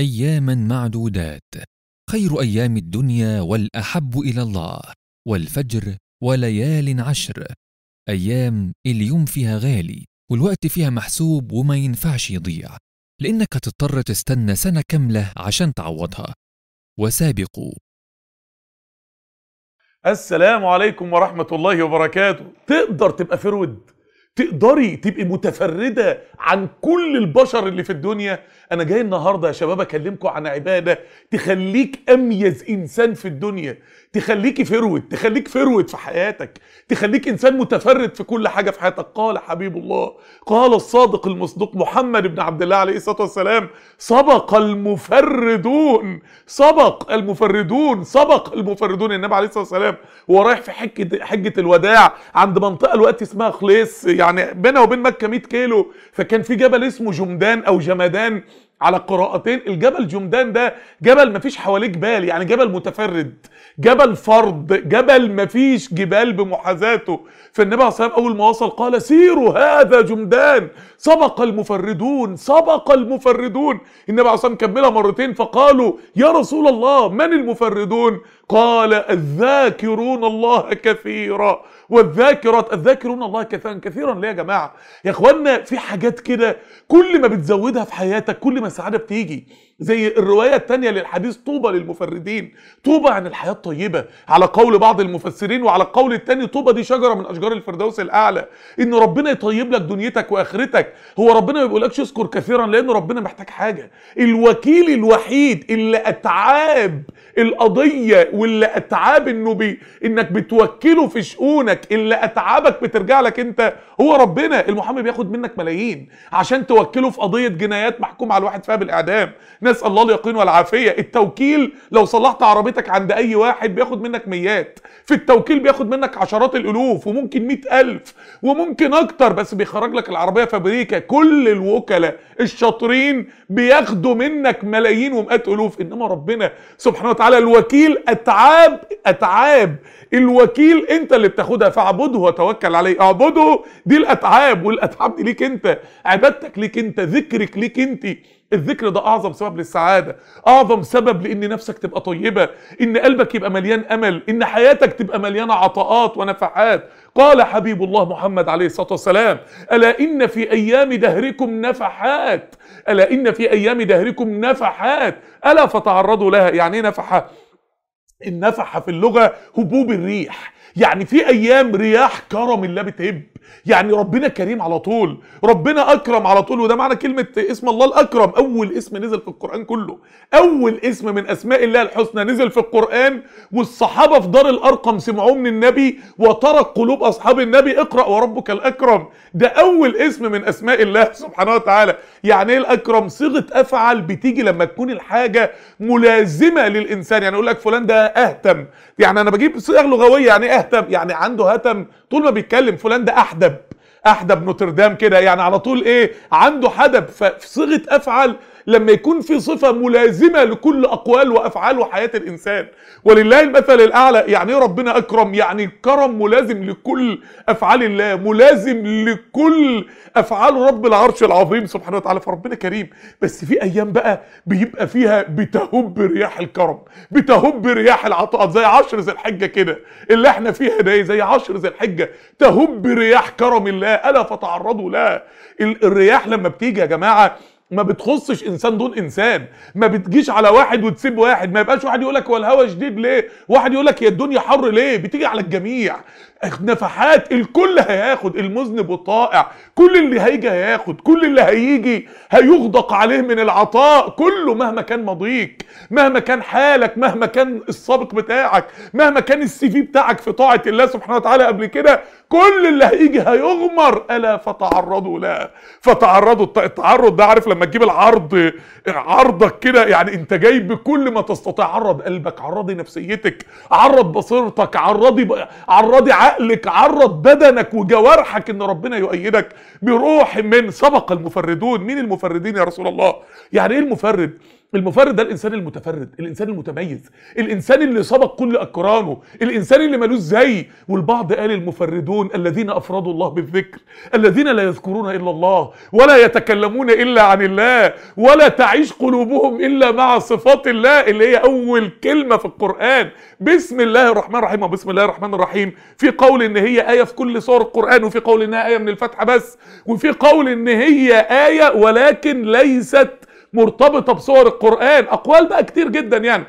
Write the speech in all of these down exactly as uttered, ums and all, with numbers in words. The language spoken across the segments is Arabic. أياماً معدودات، خير أيام الدنيا والأحب إلى الله، والفجر وليال عشر، أيام اليوم فيها غالي والوقت فيها محسوب وما ينفعش يضيع، لأنك هتضطر تستنى سنة كاملة عشان تعوضها. وسابقوا. السلام عليكم ورحمة الله وبركاته. تقدر تبقى فرود؟ تقدري تبقي متفردة عن كل البشر اللي في الدنيا؟ أنا جاي النهاردة يا شباب أكلمكم عن عبادة تخليك أميز إنسان في الدنيا، تخليك فروة، تخليك فروة في حياتك، تخليك إنسان متفرد في كل حاجة في حياتك. قال حبيب الله، قال الصادق المصدوق محمد بن عبد الله عليه الصلاة والسلام: سبق المفردون، سبق المفردون، سبق المفردون. النبي عليه الصلاة والسلام هو رايح في حجة, حجة الوداع عند منطقة الوقت اسمها خليص، يعني بينها وبين مكة مية كيلو، فكان في جبل اسمه جمدان أو جمدان على قراءتين. الجبل جمدان ده جبل مفيش حواليه جبال، يعني جبل متفرد، جبل فرد، جبل مفيش جبال بمحاذاته. فالنبي عليه الصلاة والسلام أول ما وصل قال: سيروا هذا جمدان، سبق المفردون، سبق المفردون. النبي عليه الصلاة والسلام كملها مرتين فقالوا: يا رسول الله من المفردون؟ قال: الذاكرون الله كثيرا والذاكرات. الذاكرون الله كثيرا كثيرا ليه يا جماعة؟ يا اخوانا في حاجات كده كل ما بتزودها في حياتك كل ما السعادة بتيجي. زي الرواية التانية للحديث: طوبى للمفردين، طوبى عن الحياة الطيبة على قول بعض المفسرين، وعلى القول التاني طوبى دي شجرة من أشجار الفردوس الأعلى، إن ربنا يطيب لك دنيتك وآخرتك. هو ربنا ما بيقولكش اذكر كثيرا لأن ربنا محتاج حاجة. الوكيل الوحيد اللي أتعاب القضية واللي أتعاب النبي إنك بتوكله في شؤونك، اللي أتعابك بترجع لك أنت، هو ربنا. المحامي بياخد منك ملايين عشان توكله في قضية جنايات محكوم على الواحد فيها بالإعدام، نسأل الله اليقين والعافية. التوكيل لو صلحت عربيتك عند أي واحد بياخد منك ميات، في التوكيل بياخد منك عشرات الألوف وممكن مئة ألف وممكن أكتر، بس بيخرج لك العربية فبريكة. كل الوكلاء الشاطرين بياخدوا منك ملايين ومئات ألوف، إنما ربنا سبحانه وتعالى الوكيل أتعاب أتعاب الوكيل أنت اللي بتاخدها، فاعبده وتوكل عليه. اعبده دي الأتعاب، والأتعاب دي ليك أنت، عبادتك ليك أنت، ذكرك ليك أنت. الذكر ده أعظم سبب للسعادة، أعظم سبب لأن نفسك تبقى طيبة، إن قلبك يبقى مليان أمل، إن حياتك تبقى مليانة عطاءات ونفحات. قال حبيب الله محمد عليه الصلاة والسلام: ألا إن في أيام دهركم نفحات، ألا إن في أيام دهركم نفحات، ألا فتعرضوا لها. يعني إيه نفحة؟ النفحة في اللغة هبوب الريح، يعني في أيام رياح كرم الله بتهب، يعني ربنا كريم على طول، ربنا أكرم على طول. وده معنى كلمة اسم الله الأكرم، أول اسم نزل في القرآن كله، أول اسم من أسماء الله الحسنى نزل في القرآن. والصحابة في دار الأرقم سمعوه من النبي وترك قلوب أصحاب النبي: اقرأ وربك الأكرم. ده أول اسم من أسماء الله سبحانه وتعالى. يعني إيه الأكرم؟ صيغة أفعل بتيجي لما تكون الحاجة ملازمة للإنسان. يعني أقول لك فلان ده أهتم، يعني أنا بجيب صيغ لغوية. يعني أهتم يعني عنده هتم طول ما بيتكلم. فلان ده أحدب، أحدب نوتردام كده، يعني على طول إيه عنده حدب. ففي صيغة أفعل لما يكون في صفة ملازمة لكل أقوال وأفعال وحياة الإنسان، ولله المثل الأعلى. يعني ربنا أكرم، يعني الكرم ملازم لكل أفعال الله، ملازم لكل أفعال رب العرش العظيم سبحانه وتعالى، فربنا كريم. بس في أيام بقى بيبقى فيها بتهب رياح الكرم، بتهب رياح العطاء، زي عشر ذي الحجة كده اللي احنا فيها ده، زي عشر ذي الحجة تهب رياح كرم الله، ألا فتعرضوا لها. الرياح لما بتيجي يا جماعة ما بتخصش انسان دون انسان، ما بتجيش على واحد وتسيب واحد، ما يبقاش واحد يقولك هو الهوا شديد ليه، واحد يقولك يا الدنيا حر ليه، بتيجي على الجميع. نفحات، الكل هياخد، المذنب والطائع، كل اللي هيجي هياخد، كل اللي هيجي هيغدق عليه من العطاء، كله مهما كان مضيق، مهما كان حالك، مهما كان السابق بتاعك، مهما كان السي في بتاعك في طاعة الله سبحانه وتعالى قبل كده، كل اللي هيجي هيغمر. ألا فتعرضوا لا فتعرضوا. التعرض ده عارف لما تجيب العرض، عرضك كده يعني انت جايب بكل ما تستطيع. عرض قلبك، عرضي نفسيتك، عرض بصيرتك، عرضي ب... عرضي عقلك، عرض بدنك وجوارحك، ان ربنا يؤيدك بروح من سبق المفردون. مين المفردين يا رسول الله؟ يعني ايه المفرد؟ المفرد ده الانسان المتفرد، الانسان المتميز، الانسان اللي سبق كل اقرانه، الانسان اللي مالوش زي. والبعض قال المفردون الذين افردوا الله بالذكر، الذين لا يذكرون الا الله ولا يتكلمون الا عن الله ولا تعيش قلوبهم الا مع صفات الله، اللي هي اول كلمه في القران بسم الله الرحمن الرحيم. وبسم الله الرحمن الرحيم في قول ان هي ايه في كل سور القران، وفي قول انها ايه من الفاتحه بس، وفي قول ان هي ايه ولكن ليست مرتبطة بصور القرآن. أقوال بقى كتير جدا يعني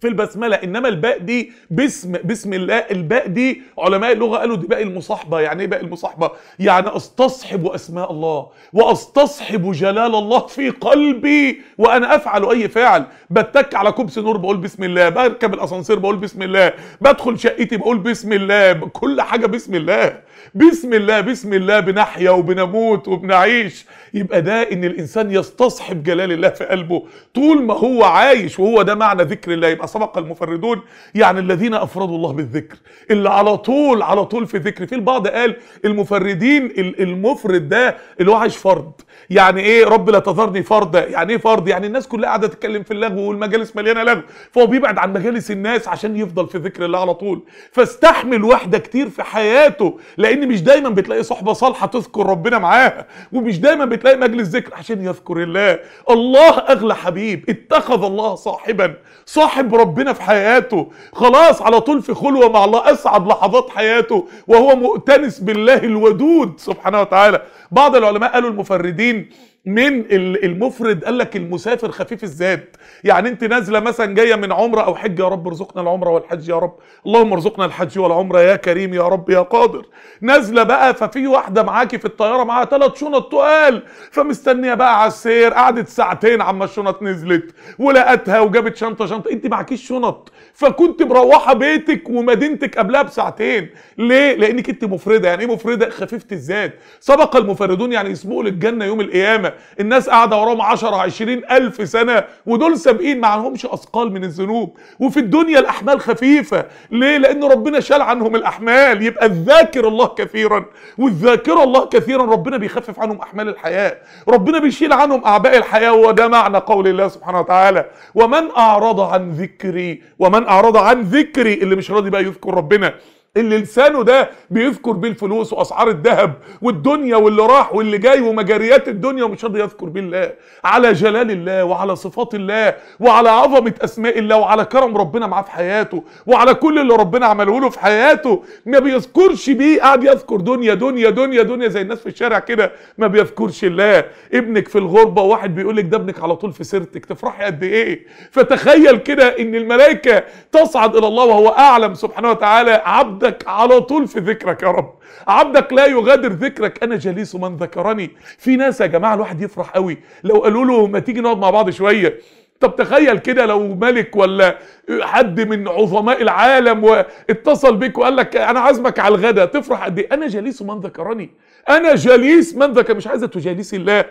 في البسملة. إنما الباء دي بسم بسم الله، الباء دي علماء اللغة قالوا دي باء المصاحبة. يعني إيه باء المصاحبة؟ يعني أستصحب أسماء الله وأستصحب جلال الله في قلبي وأنا أفعل أي فعل. بتك على كوبس نور بقول بسم الله، بركب الأسانسير بقول بسم الله، بدخل شقتي بقول بسم الله، كل حاجة بسم الله بسم الله بسم الله، بنحيا وبنموت وبنعيش. يبقى ده ان الانسان يستصحب جلال الله في قلبه طول ما هو عايش، وهو ده معنى ذكر الله. يبقى سبق المفردون يعني الذين افردوا الله بالذكر، اللي على طول على طول في ذكر. في البعض قال المفردين المفرد ده اللي هو عايش فرد. يعني ايه رب لا تذرني فردا؟ يعني ايه فرد؟ يعني الناس كلها قاعده تتكلم في اللغو والمجالس مليانه لغو، فهو بيبعد عن مجالس الناس عشان يفضل في ذكر الله على طول، فاستحمل وحده كتير في حياته، لان مش دايما بتلاقي صحبه صالحه تذكر ربنا معاها، ومش دايما بتلاقي مجلس ذكر عشان يذكر الله. الله اغلى حبيب، اتخذ الله صاحبا، صاحب ربنا في حياته، خلاص على طول في خلوه مع الله، اسعد لحظات حياته وهو مؤتنس بالله الودود سبحانه وتعالى. بعض العلماء قالوا المفردين من المفرد قال لك المسافر خفيف الزاد. يعني انت نازله مثلا جايه من عمره او حج، يا رب ارزقنا العمره والحج، يا رب اللهم ارزقنا الحج والعمره يا كريم يا رب يا قادر. نازله بقى ففي واحده معاكي في الطياره معاها ثلاث شنط تقال، فمستنيه بقى على السير، قعدت ساعتين عما الشنط نزلت ولقتها وجابت شنطه شنطه، انت معكيش شنط، فكنت مروحه بيتك ومدينتك قبلها بساعتين. ليه؟ لانك انت مفرده. يعني ايه مفرده؟ خفيفه الزاد. سبق المفردون يعني يسبقوا للجنه يوم القيامه. الناس قاعده وراهم عشرة عشرين ألف سنه ودول سابقين، ما عليهمش اثقال من الذنوب، وفي الدنيا الاحمال خفيفه. ليه؟ لان ربنا شال عنهم الاحمال. يبقى الذاكر الله كثيرا والذاكره الله كثيرا ربنا بيخفف عنهم احمال الحياه، ربنا بيشيل عنهم اعباء الحياه. وده معنى قول الله سبحانه وتعالى ومن اعرض عن ذكري، ومن اعرض عن ذكري اللي مش راضي بقى يذكر ربنا، اللي لسانه ده بيذكر بيه الفلوس واسعار الذهب والدنيا واللي راح واللي جاي ومجاريات الدنيا، ومش راضي يذكر بيه الله، على جلال الله وعلى صفات الله وعلى عظمه اسماء الله وعلى كرم ربنا معاه في حياته وعلى كل اللي ربنا عمله له في حياته، ما بيذكرش بيه، قاعد يذكر دنيا دنيا دنيا دنيا زي الناس في الشارع كده، ما بيذكرش الله. ابنك في الغربه وواحد بيقول لك ده ابنك على طول في سيرتك، تفرحي قد ايه؟ فتخيل كده ان الملائكه تصعد الى الله وهو اعلم سبحانه وتعالى، عبد عبدك على طول في ذكرك يا رب، عبدك لا يغادر ذكرك، انا جليس من ذكرني. في ناس يا جماعه الواحد يفرح قوي لو قالوا له ما تيجي نقعد مع بعض شويه. طب تخيل كده لو ملك ولا حد من عظماء العالم واتصل بيك وقال لك انا عازمك على الغداء، تفرح قد ايه؟ انا جليس من ذكرني، انا جليس من ذكر، مش عايزه تجالسي الله،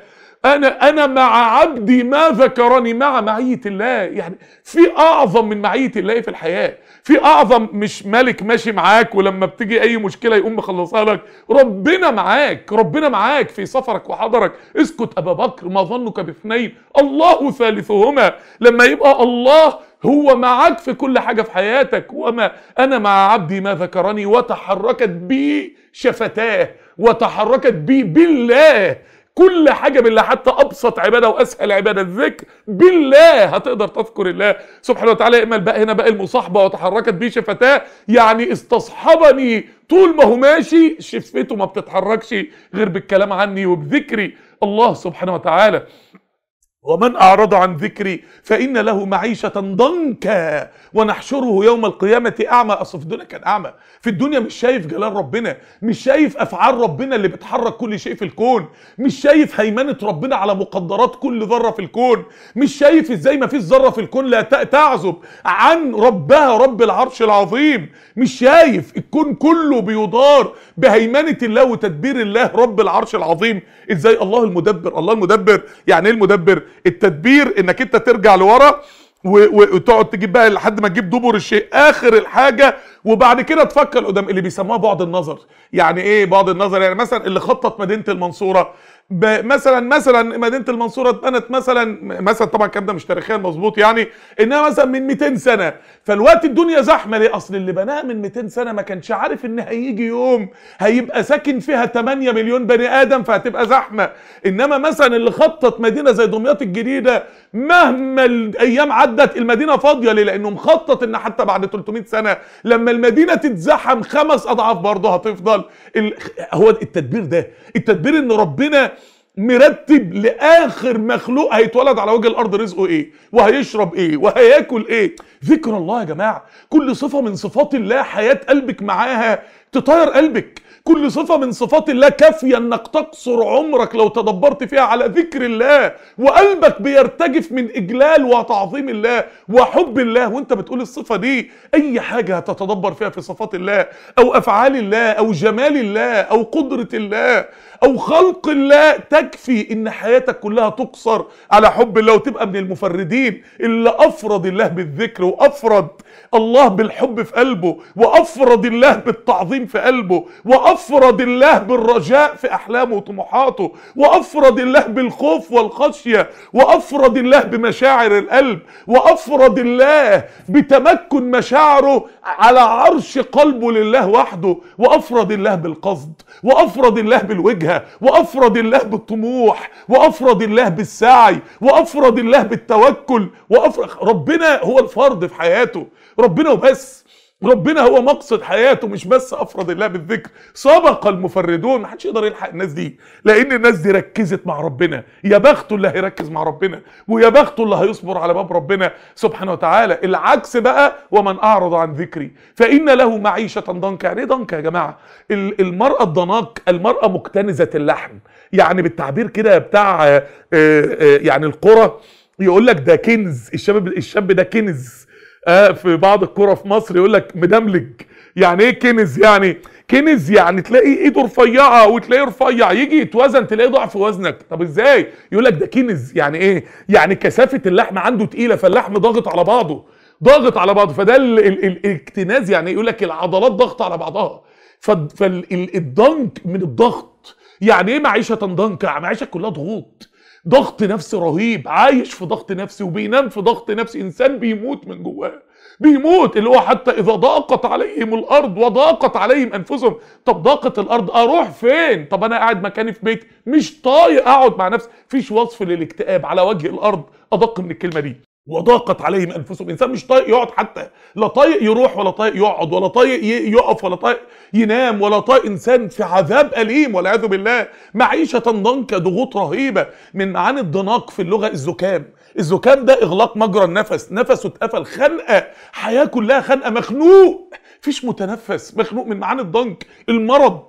أنا أنا مع عبدي ما ذكرني، مع معية الله. يعني في أعظم من معية الله في الحياة؟ في أعظم مش ملك ماشي معاك ولما بتيجي أي مشكلة يقوم مخلصها لك؟ ربنا معاك، ربنا معاك في سفرك وحضرك. اسكت أبا بكر ما ظنك باثنين الله ثالثهما. لما يبقى الله هو معاك في كل حاجة في حياتك، وما أنا مع عبدي ما ذكرني وتحركت بي شفتاه، وتحركت بي بالله، كل حاجة بالله، حتى أبسط عبادة وأسهل عبادة الذكر بالله هتقدر تذكر الله سبحانه وتعالى. اقمل بقى هنا بقى المصاحبة وتحركت بيه شفتاه، يعني استصحبني طول ما هو ماشي، شفته ما بتتحركش غير بالكلام عني وبذكري الله سبحانه وتعالى. ومن أعرض عن ذكري فإن له معيشة ضنكا ونحشره يوم القيامة أعمى. أصل في الدنيا كان أعمى، في الدنيا مش شايف جلال ربنا، مش شايف أفعال ربنا اللي بتحرك كل شيء في الكون، مش شايف هيمنة ربنا على مقدرات كل ذرة في الكون، مش شايف إزاي ما فيش ذرة في الكون لا تعزب عن ربها رب العرش العظيم، مش شايف الكون كله بيدار بهيمنة الله وتدبير الله رب العرش العظيم. إزاي؟ الله المدبر. الله المدبر يعني إيه المدبر؟ التدبير انك انت ترجع لورا وتقعد تجيب بقى لحد ما تجيب دبر الشيء اخر الحاجه، وبعد كده تفكر قدام، اللي بيسموها بعد النظر. يعني ايه بعد النظر؟ يعني مثلا اللي خطط مدينه المنصوره مثلا مثلا مدينه المنصوره اتبنت مثلا مثلا طبعا الكلام ده مش تاريخيا مظبوط يعني، انها مثلا من مئتين سنه، فالوقت الدنيا زحمه ليه؟ اصل اللي بناها من مئتين سنه ما كانش عارف ان هيجي يوم هيبقى ساكن فيها تمانية مليون بني ادم فهتبقى زحمه، انما مثلا اللي خطط مدينه زي دمياط الجديده مهما الايام عدت المدينه فاضيه ليه؟ لانه مخطط ان حتى بعد تلتمية سنه لما المدينه تتزحم خمس اضعاف برضه هتفضل. هو التدبير ده، التدبير ان ربنا مرتب لاخر مخلوق هيتولد على وجه الارض رزقه ايه وهيشرب ايه وهياكل ايه. ذكر الله يا جماعه، كل صفه من صفات الله حياه قلبك معاها تطير قلبك، كل صفه من صفات الله كافيه انك تقصر عمرك لو تدبرت فيها على ذكر الله، وقلبك بيرتجف من اجلال وتعظيم الله وحب الله وانت بتقول الصفه دي. اي حاجه هتتدبر فيها في صفات الله او افعال الله او جمال الله او قدره الله او خلق الله تكفي ان حياتك كلها تقصر على حب الله، وتبقى من المفردين اللي افرد الله بالذكر وافرد الله بالحب في قلبه وافرد الله بالتعظيم في قلبه وافرد الله بالرجاء في احلامه وطموحاته وافرد الله بالخوف والخشيه وافرد الله بمشاعر القلب وافرد الله بتمكن مشاعره على عرش قلبه لله وحده وافرد الله بالقصد وافرد الله بالوجهه وأفرد الله بالطموح وأفرد الله بالسعي وأفرد الله بالتوكل. وأفرد ربنا هو الفرد في حياته، ربنا وبس، ربنا هو مقصد حياته، مش بس أفرد الله بالذكر. سبق المفردون، محدش يقدر يلحق الناس دي لأن الناس دي ركزت مع ربنا. يا بخته اللي هيركز مع ربنا ويا بخته اللي هيصبر على باب ربنا سبحانه وتعالى. العكس بقى، ومن أعرض عن ذكري فإن له معيشة ضنكا. يعني إيه ضنكا يا جماعة؟ المرأة الضناك، المرأة مكتنزة اللحم، يعني بالتعبير كده بتاع يعني القرى يقول لك ده كنز، الشاب الشاب ده كنز. آه في بعض الكرة في مصر يقول لك مدملج. يعني ايه كنز؟ يعني كنز يعني تلاقي ايده رفيعه وتلاقيه رفيع، يجي يتوزن تلاقيه ضعف وزنك. طب ازاي؟ يقول لك ده كنز. يعني ايه؟ يعني كثافه اللحم عنده تقيله، فاللحم ضاغط على بعضه ضاغط على بعضه، فده ال ال ال الاكتناز. يعني يقول لك العضلات ضغط على بعضها، فالضنك من الضغط. يعني ايه معيشه ضنكه؟ معيشه كلها ضغوط، ضغط نفسي رهيب، عايش في ضغط نفسي وبينام في ضغط نفسي، انسان بيموت من جواه، بيموت اللي هو حتى اذا ضاقت عليهم الارض وضاقت عليهم انفسهم. طب ضاقت الارض، اروح فين؟ طب انا قاعد مكاني في بيتي، مش طايق اقعد مع نفسي. فيش وصف للاكتئاب على وجه الارض ادق من الكلمه دي. وضاقت عليهم انفسهم، انسان مش طايق يقعد، حتى لا طايق يروح ولا طايق يقعد ولا طايق يقف ولا طايق ينام ولا طايق، انسان في عذاب اليم والعياذ بالله. معيشه ضنكه، ضغوط رهيبه. من معاني الضناك في اللغه الزكام، الزكام ده اغلاق مجرى النفس، نفسه اتقفل، خنقه، حياه كلها خنقه، مخنوق، مفيش متنفس، مخنوق. من معاني الضنك المرض،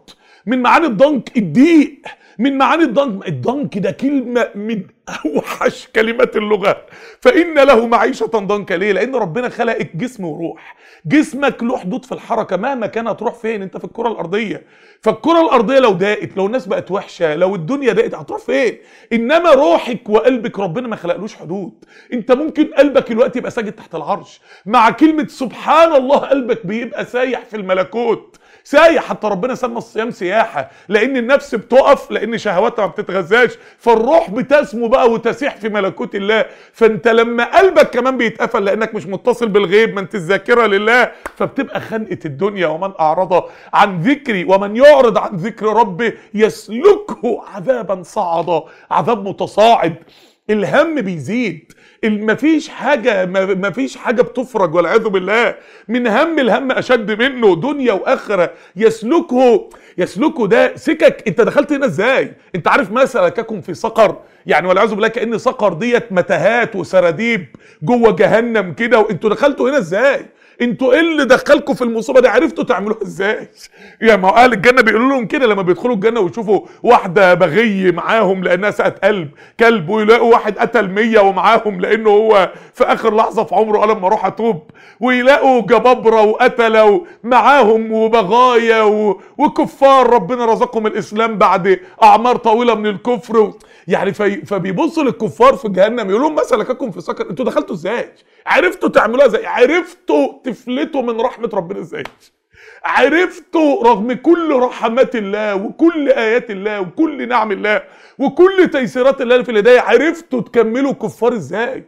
من معاني الضنك الضيق، من معاني الضنك الضنك ده كلمه من اوحش كلمات اللغه. فان له معيشه ضنكا، ليه؟ لان ربنا خلقك جسم وروح، جسمك له حدود في الحركه مهما كان هتروح فين؟ انت في الكره الارضيه، فالكره الارضيه لو ضاقت، لو الناس بقت وحشه، لو الدنيا ضاقت، هتروح فين؟ انما روحك وقلبك ربنا ما خلقلوش حدود. انت ممكن قلبك الوقت يبقى ساجد تحت العرش مع كلمه سبحان الله، قلبك بيبقى سايح في الملكوت، سايح. حتى ربنا سمى الصيام سياحه، لان النفس بتقف، لان شهواتها ما بتتغذاش، فالروح بتسمو بقى وتسيح في ملكوت الله. فانت لما قلبك كمان بيتقفل لانك مش متصل بالغيب، ما انت الذاكره لله، فبتبقى خنقه الدنيا. ومن اعرض عن ذكري، ومن يعرض عن ذكر ربه يسلكه عذابا صعدا، عذاب متصاعد. الهم بيزيد، مفيش حاجه مفيش حاجه بتفرج والعياذ بالله من هم، الهم اشد منه، دنيا واخره. يسلكه يسلكه ده سكك. انت دخلت هنا ازاي؟ انت عارف ما سلككم في سقر؟ يعني والعياذ بالله كأن سقر ديت متاهات وسراديب جوه جهنم كده، وانتوا دخلتوا هنا ازاي؟ انتوا ايه اللي دخلكم في المصيبه دي؟ عرفتوا تعملوها ازاي؟ يعني ما هو اهل الجنه بيقولوا لهم كده لما بيدخلوا الجنه ويشوفوا واحده بغي معاهم لانها سقت قلب كلب، ويلاقوا واحد قتل مية ومعاهم لانه هو في اخر لحظه في عمره قال اما اروح اتوب، ويلاقوا جبابره وقتله معاهم وبغايا و... وكفار ربنا رزقهم الاسلام بعد اعمار طويله من الكفر و... يعني في... فبيبصوا للكفار في جهنم يقول لهم ما سلككم في سقر؟ انتوا دخلتوا ازاي؟ عرفتوا تعملوها ازاي؟ عرفتوا تفلتوا من رحمه ربنا ازاي؟ عرفته رغم كل رحمات الله وكل آيات الله وكل نعم الله وكل تيسيرات الله في الهداية، عرفتوا تكملوا الكفار ازاي؟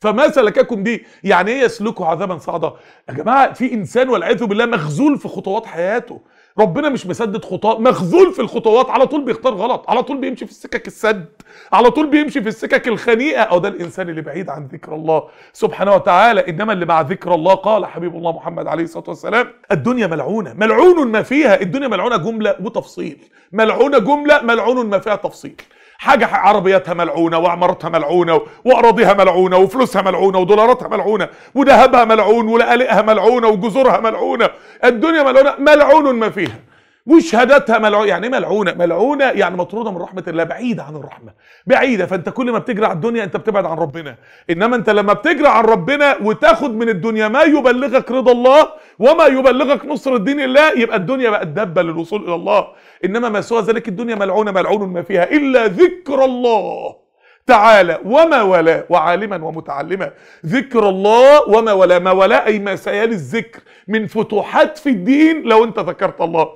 فما سلككم دي؟ يعني ايه يسلكوا عذابا صعدا؟ يا جماعة في انسان والعياذ بالله مخذول في خطوات حياته، ربنا مش مسدد خطاه، مخذول في الخطوات، على طول بيختار غلط، على طول بيمشي في السكك السد، على طول بيمشي في السكك الخنيئه. او ده الانسان اللي بعيد عن ذكر الله سبحانه وتعالى. انما اللي مع ذكر الله، قال حبيب الله محمد عليه الصلاه والسلام: الدنيا ملعونه، ملعون ما فيها. الدنيا ملعونه جمله وتفصيل، ملعونه جمله، ملعون ما فيها تفصيل. حاجه عربيتها ملعونه، وعمارتها ملعونه، واراضيها ملعونه، وفلوسها ملعونه، ودولاراتها ملعونه، وذهبها ملعون، ولقلقها ملعونه، وجذورها ملعونه. الدنيا ملعونه، ملعون ما فيها. وشهادتها ملعونه. يعني ايه ملعونه؟ ملعونه يعني مطروده من رحمه الله، بعيده عن الرحمه، بعيده. فانت كل ما بتجري على الدنيا انت بتبعد عن ربنا. انما انت لما بتجري عن ربنا وتاخد من الدنيا ما يبلغك رضا الله وما يبلغك نصر الدين الله، يبقى الدنيا بقت دابه للوصول الى الله. انما ما سوى ذلك الدنيا ملعونه، ملعون ما فيها الا ذكر الله تعالى وما ولا، وعالما ومتعلما. ذكر الله وما ولا، ما ولا اي ما سيالي الذكر من فتوحات في الدين لو انت ذكرت الله.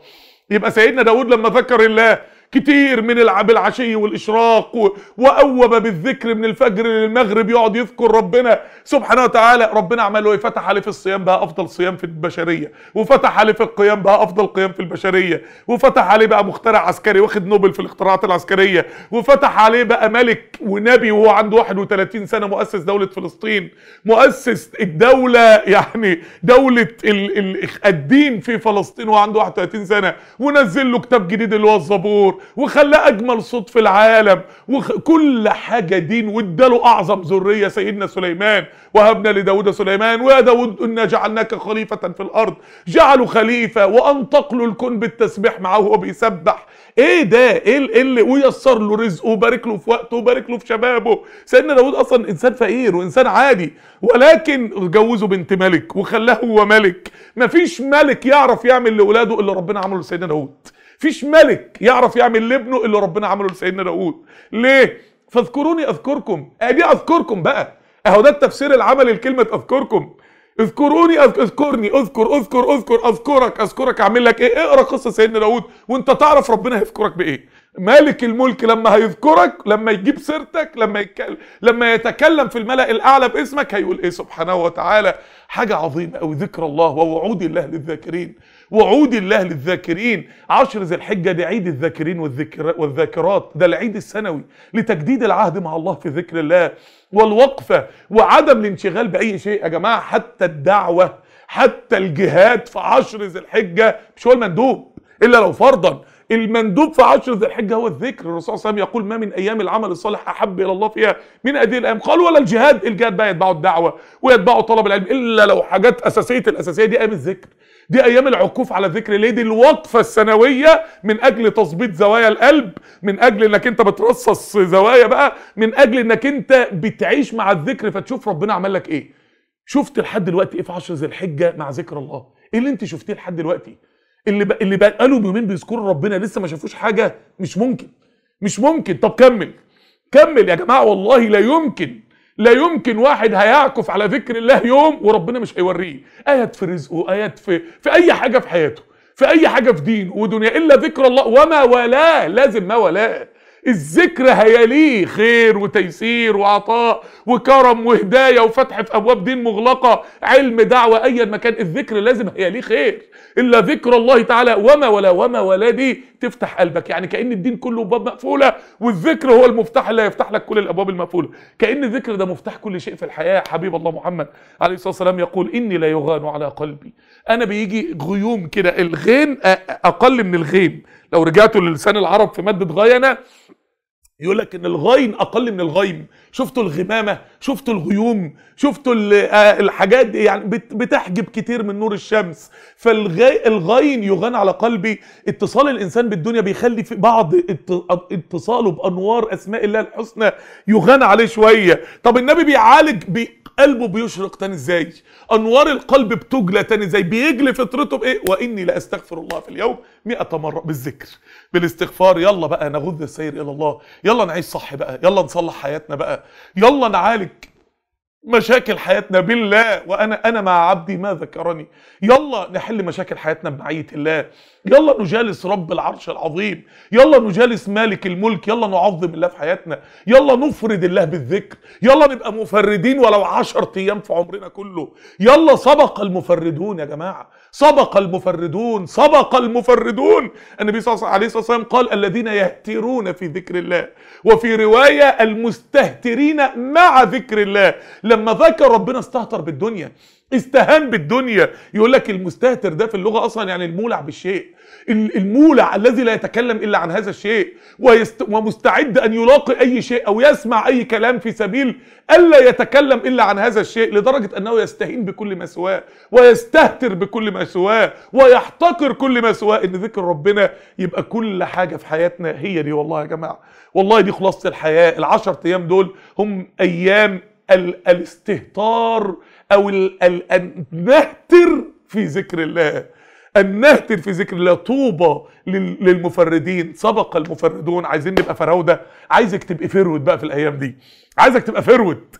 يبقى سيدنا داود لما ذكر الله كتير من بالعشي والإشراق، وأوب بالذكر من الفجر للمغرب، يقعد يذكر ربنا سبحانه وتعالى. ربنا عمل ايه؟ فتح عليه في الصيام بقى أفضل صيام في البشرية، وفتح عليه في القيام بقى أفضل قيام في البشرية، وفتح عليه بقى مخترع عسكري واخد نوبل في الاختراعات العسكرية، وفتح عليه بقى ملك ونبي وهو عنده واحد وثلاثين سنة، مؤسس دولة فلسطين، مؤسس الدولة يعني دولة ال ال الدين في فلسطين وهو عنده واحد وثلاثين سنة، ونزل له كتاب جديد اللي هو الزبور، وخلاه اجمل صوت في العالم، وكل حاجه دين، واداله اعظم ذريه سيدنا سليمان: وهبنا لداود سليمان ويا داود انا جعلناك خليفه في الارض. جعله خليفه وانطق له الكون بالتسبيح معاه وهو بيسبح. ايه ده؟ ايه اللي ويسر له رزقه وبارك له في وقته وبارك له في شبابه. سيدنا داود اصلا انسان فقير وانسان عادي، ولكن جوزه بنت ملك وخلاه هو ملك. مفيش ملك يعرف يعمل لاولاده اللي ربنا عمله لسيدنا داود. فيش ملك يعرف يعمل لابنه اللي ربنا عمله لسيدنا داود. ليه؟ فاذكروني اذكركم. ادي اذكركم بقى، اهو ده التفسير العملي لكلمه اذكركم. اذكروني أذكر اذكرني اذكر اذكر اذكر اذكرك اذكرك اعمل لك ايه؟ اقرا قصه سيدنا داود وانت تعرف ربنا هيذكرك بايه. مالك الملك لما هيذكرك، لما يجيب سيرتك، لما يتكلم لما يتكلم في الملأ الاعلى باسمك، هيقول ايه سبحانه وتعالى؟ حاجه عظيمه قوي. ذكر الله ووعود الله للذاكرين، وعود الله للذاكرين. عشر ذي الحجه ده عيد الذاكرين والذاكرات، ده العيد السنوي لتجديد العهد مع الله في ذكر الله والوقفه، وعدم الانشغال باي شيء. يا جماعه حتى الدعوه، حتى الجهاد في عشر ذي الحجه مش هو المندوب الا لو فرضا. المندوب في عشر ذي الحجه هو الذكر. الرسول صلى الله عليه وسلم يقول: ما من ايام العمل الصالح احب الى الله فيها من هذه الايام. قالوا: ولا الجهاد؟ الجهاد بقى يتبعوا الدعوه ويتبعوا طلب العلم، الا لو حاجات اساسيه. الاساسيه دي ايام الذكر، دي ايام العكوف على ذكر الله، دي الوقفه السنويه من اجل تظبيط زوايا القلب، من اجل انك انت بترصص زوايا بقى، من اجل انك انت بتعيش مع الذكر فتشوف ربنا عمل لك ايه. شفت لحد دلوقتي ايه في عشر ذي الحجه مع ذكر الله؟ ايه اللي انت شفتيه لحد دلوقتي؟ اللي بقى اللي بقاله يومين بيذكروا ربنا لسه ما شافوش حاجه؟ مش ممكن، مش ممكن. طب كمل كمل يا جماعه، والله لا يمكن، لا يمكن واحد هيعكف على ذكر الله يوم وربنا مش هيوريه ايات في رزقه، ايات في في اي حاجه في حياته، في اي حاجه في دين ودنيا، الا ذكر الله وما ولاه. لازم ما ولاه. الذكر هيليه خير وتيسير وعطاء وكرم وهدايه وفتح في ابواب دين مغلقه، علم، دعوه، ايا ما كان الذكر لازم هيليه خير. الا ذكر الله تعالى وما ولا. وما ولا دي تفتح قلبك، يعني كأن الدين كله باب مقفوله والذكر هو المفتاح اللي هيفتح لك كل الابواب المقفوله، كأن الذكر ده مفتاح كل شيء في الحياه. حبيب الله محمد عليه الصلاه والسلام يقول: اني لا يغان على قلبي. انا بيجي غيوم كده، الغين اقل من الغيم. لو رجعتوا للسان العرب في ماده غينه يقول لك ان الغين اقل من الغيم. شفتوا الغمامه؟ شفتوا الغيوم؟ شفتوا الحاجات دي؟ يعني بتحجب كتير من نور الشمس. فالغين يغان على قلبي. اتصال الانسان بالدنيا بيخلي في بعض اتصاله بانوار اسماء الله الحسنى يغان عليه شويه. طب النبي بيعالج بي قلبه بيشرق تاني ازاي؟ انوار القلب بتجلى تاني ازاي؟ بيجلي فطرته بايه؟ واني لاستغفر الله في اليوم مئة مره. بالذكر، بالاستغفار. يلا بقى نغض السير الى الله، يلا نعيش صح بقى، يلا نصلح حياتنا بقى، يلا نعالج مشاكل حياتنا بالله. وانا انا مع عبدي ما ذكرني. يلا نحل مشاكل حياتنا بمعية الله، يلا نجالس رب العرش العظيم، يلا نجالس مالك الملك، يلا نعظم الله في حياتنا، يلا نفرد الله بالذكر، يلا نبقى مفردين ولو عشر ايام في عمرنا كله. يلا سبق المفردون يا جماعه، سبق المفردون، سبق المفردون. النبي صلى الله عليه وسلم قال الذين يهترون في ذكر الله، وفي روايه المستهترين مع ذكر الله. لما ذكر ربنا استهتر بالدنيا، استهان بالدنيا. يقول لك المستهتر ده في اللغه اصلا يعني المولع بالشيء، المولع الذي لا يتكلم الا عن هذا الشيء، ومستعد ان يلاقي اي شيء او يسمع اي كلام في سبيل الا يتكلم الا عن هذا الشيء، لدرجه انه يستهين بكل ما سواه، ويستهتر بكل ما سواه، ويحتقر كل ما سواه. ان ذكر ربنا يبقى كل حاجه في حياتنا هي دي. والله يا جماعه، والله دي خلاصه الحياه. العشر ايام دول هم ايام الاستهتار او ان نهتر في ذكر الله، ان نهتر في ذكر الله. طوبى للمفردين، سبق المفردون. عايزين نبقى فراوده، عايزك تبقى فرود بقى في الايام دي، عايزك تبقى فرود.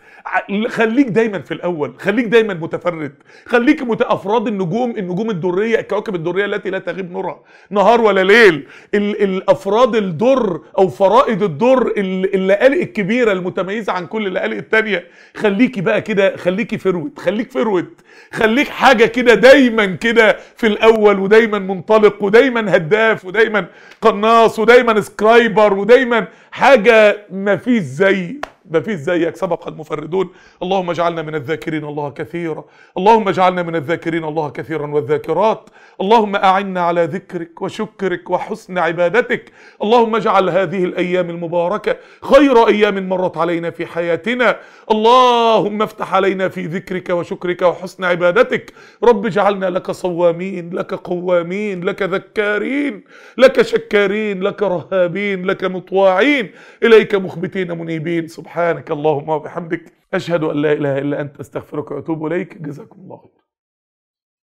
خليك دايما في الاول، خليك دايما متفرد، خليك متافراد النجوم، النجوم الدريه، الكواكب الدريه التي لا تغيب نورها نهار ولا ليل. الافراد الدر او فرائد الدر، الليالي الكبيره المتميزه عن كل الليالي الثانيه. خليكي بقى كده، خليكي فرود، خليك فرود، خليك حاجه كده دايما كده في الاول، ودايما منطلق، ودايما هداف، ودايما قناص، ودايما سكرايبر، ودايما حاجه مفيش زي مفيش زيك. سبق المفردون. اللهم اجعلنا من الذاكرين الله كثيرا، اللهم اجعلنا من الذاكرين الله كثيرا والذاكرات. اللهم اعنا على ذكرك وشكرك وحسن عبادتك. اللهم اجعل هذه الايام المباركه خير ايام مرت علينا في حياتنا. اللهم افتح علينا في ذكرك وشكرك وحسن عبادتك. رب اجعلنا لك صوامين، لك قوامين، لك ذكارين، لك شكارين، لك رهابين، لك مطواعين، اليك مخبتين منيبين. سبحانك سبحانك اللهم وبحمدك، أشهد أن لا إله إلا أنت، أستغفرك وأتوب إليك. جزاكم الله خير.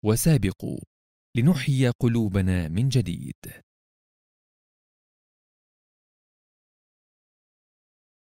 وسابقوا لنحيي قلوبنا من جديد.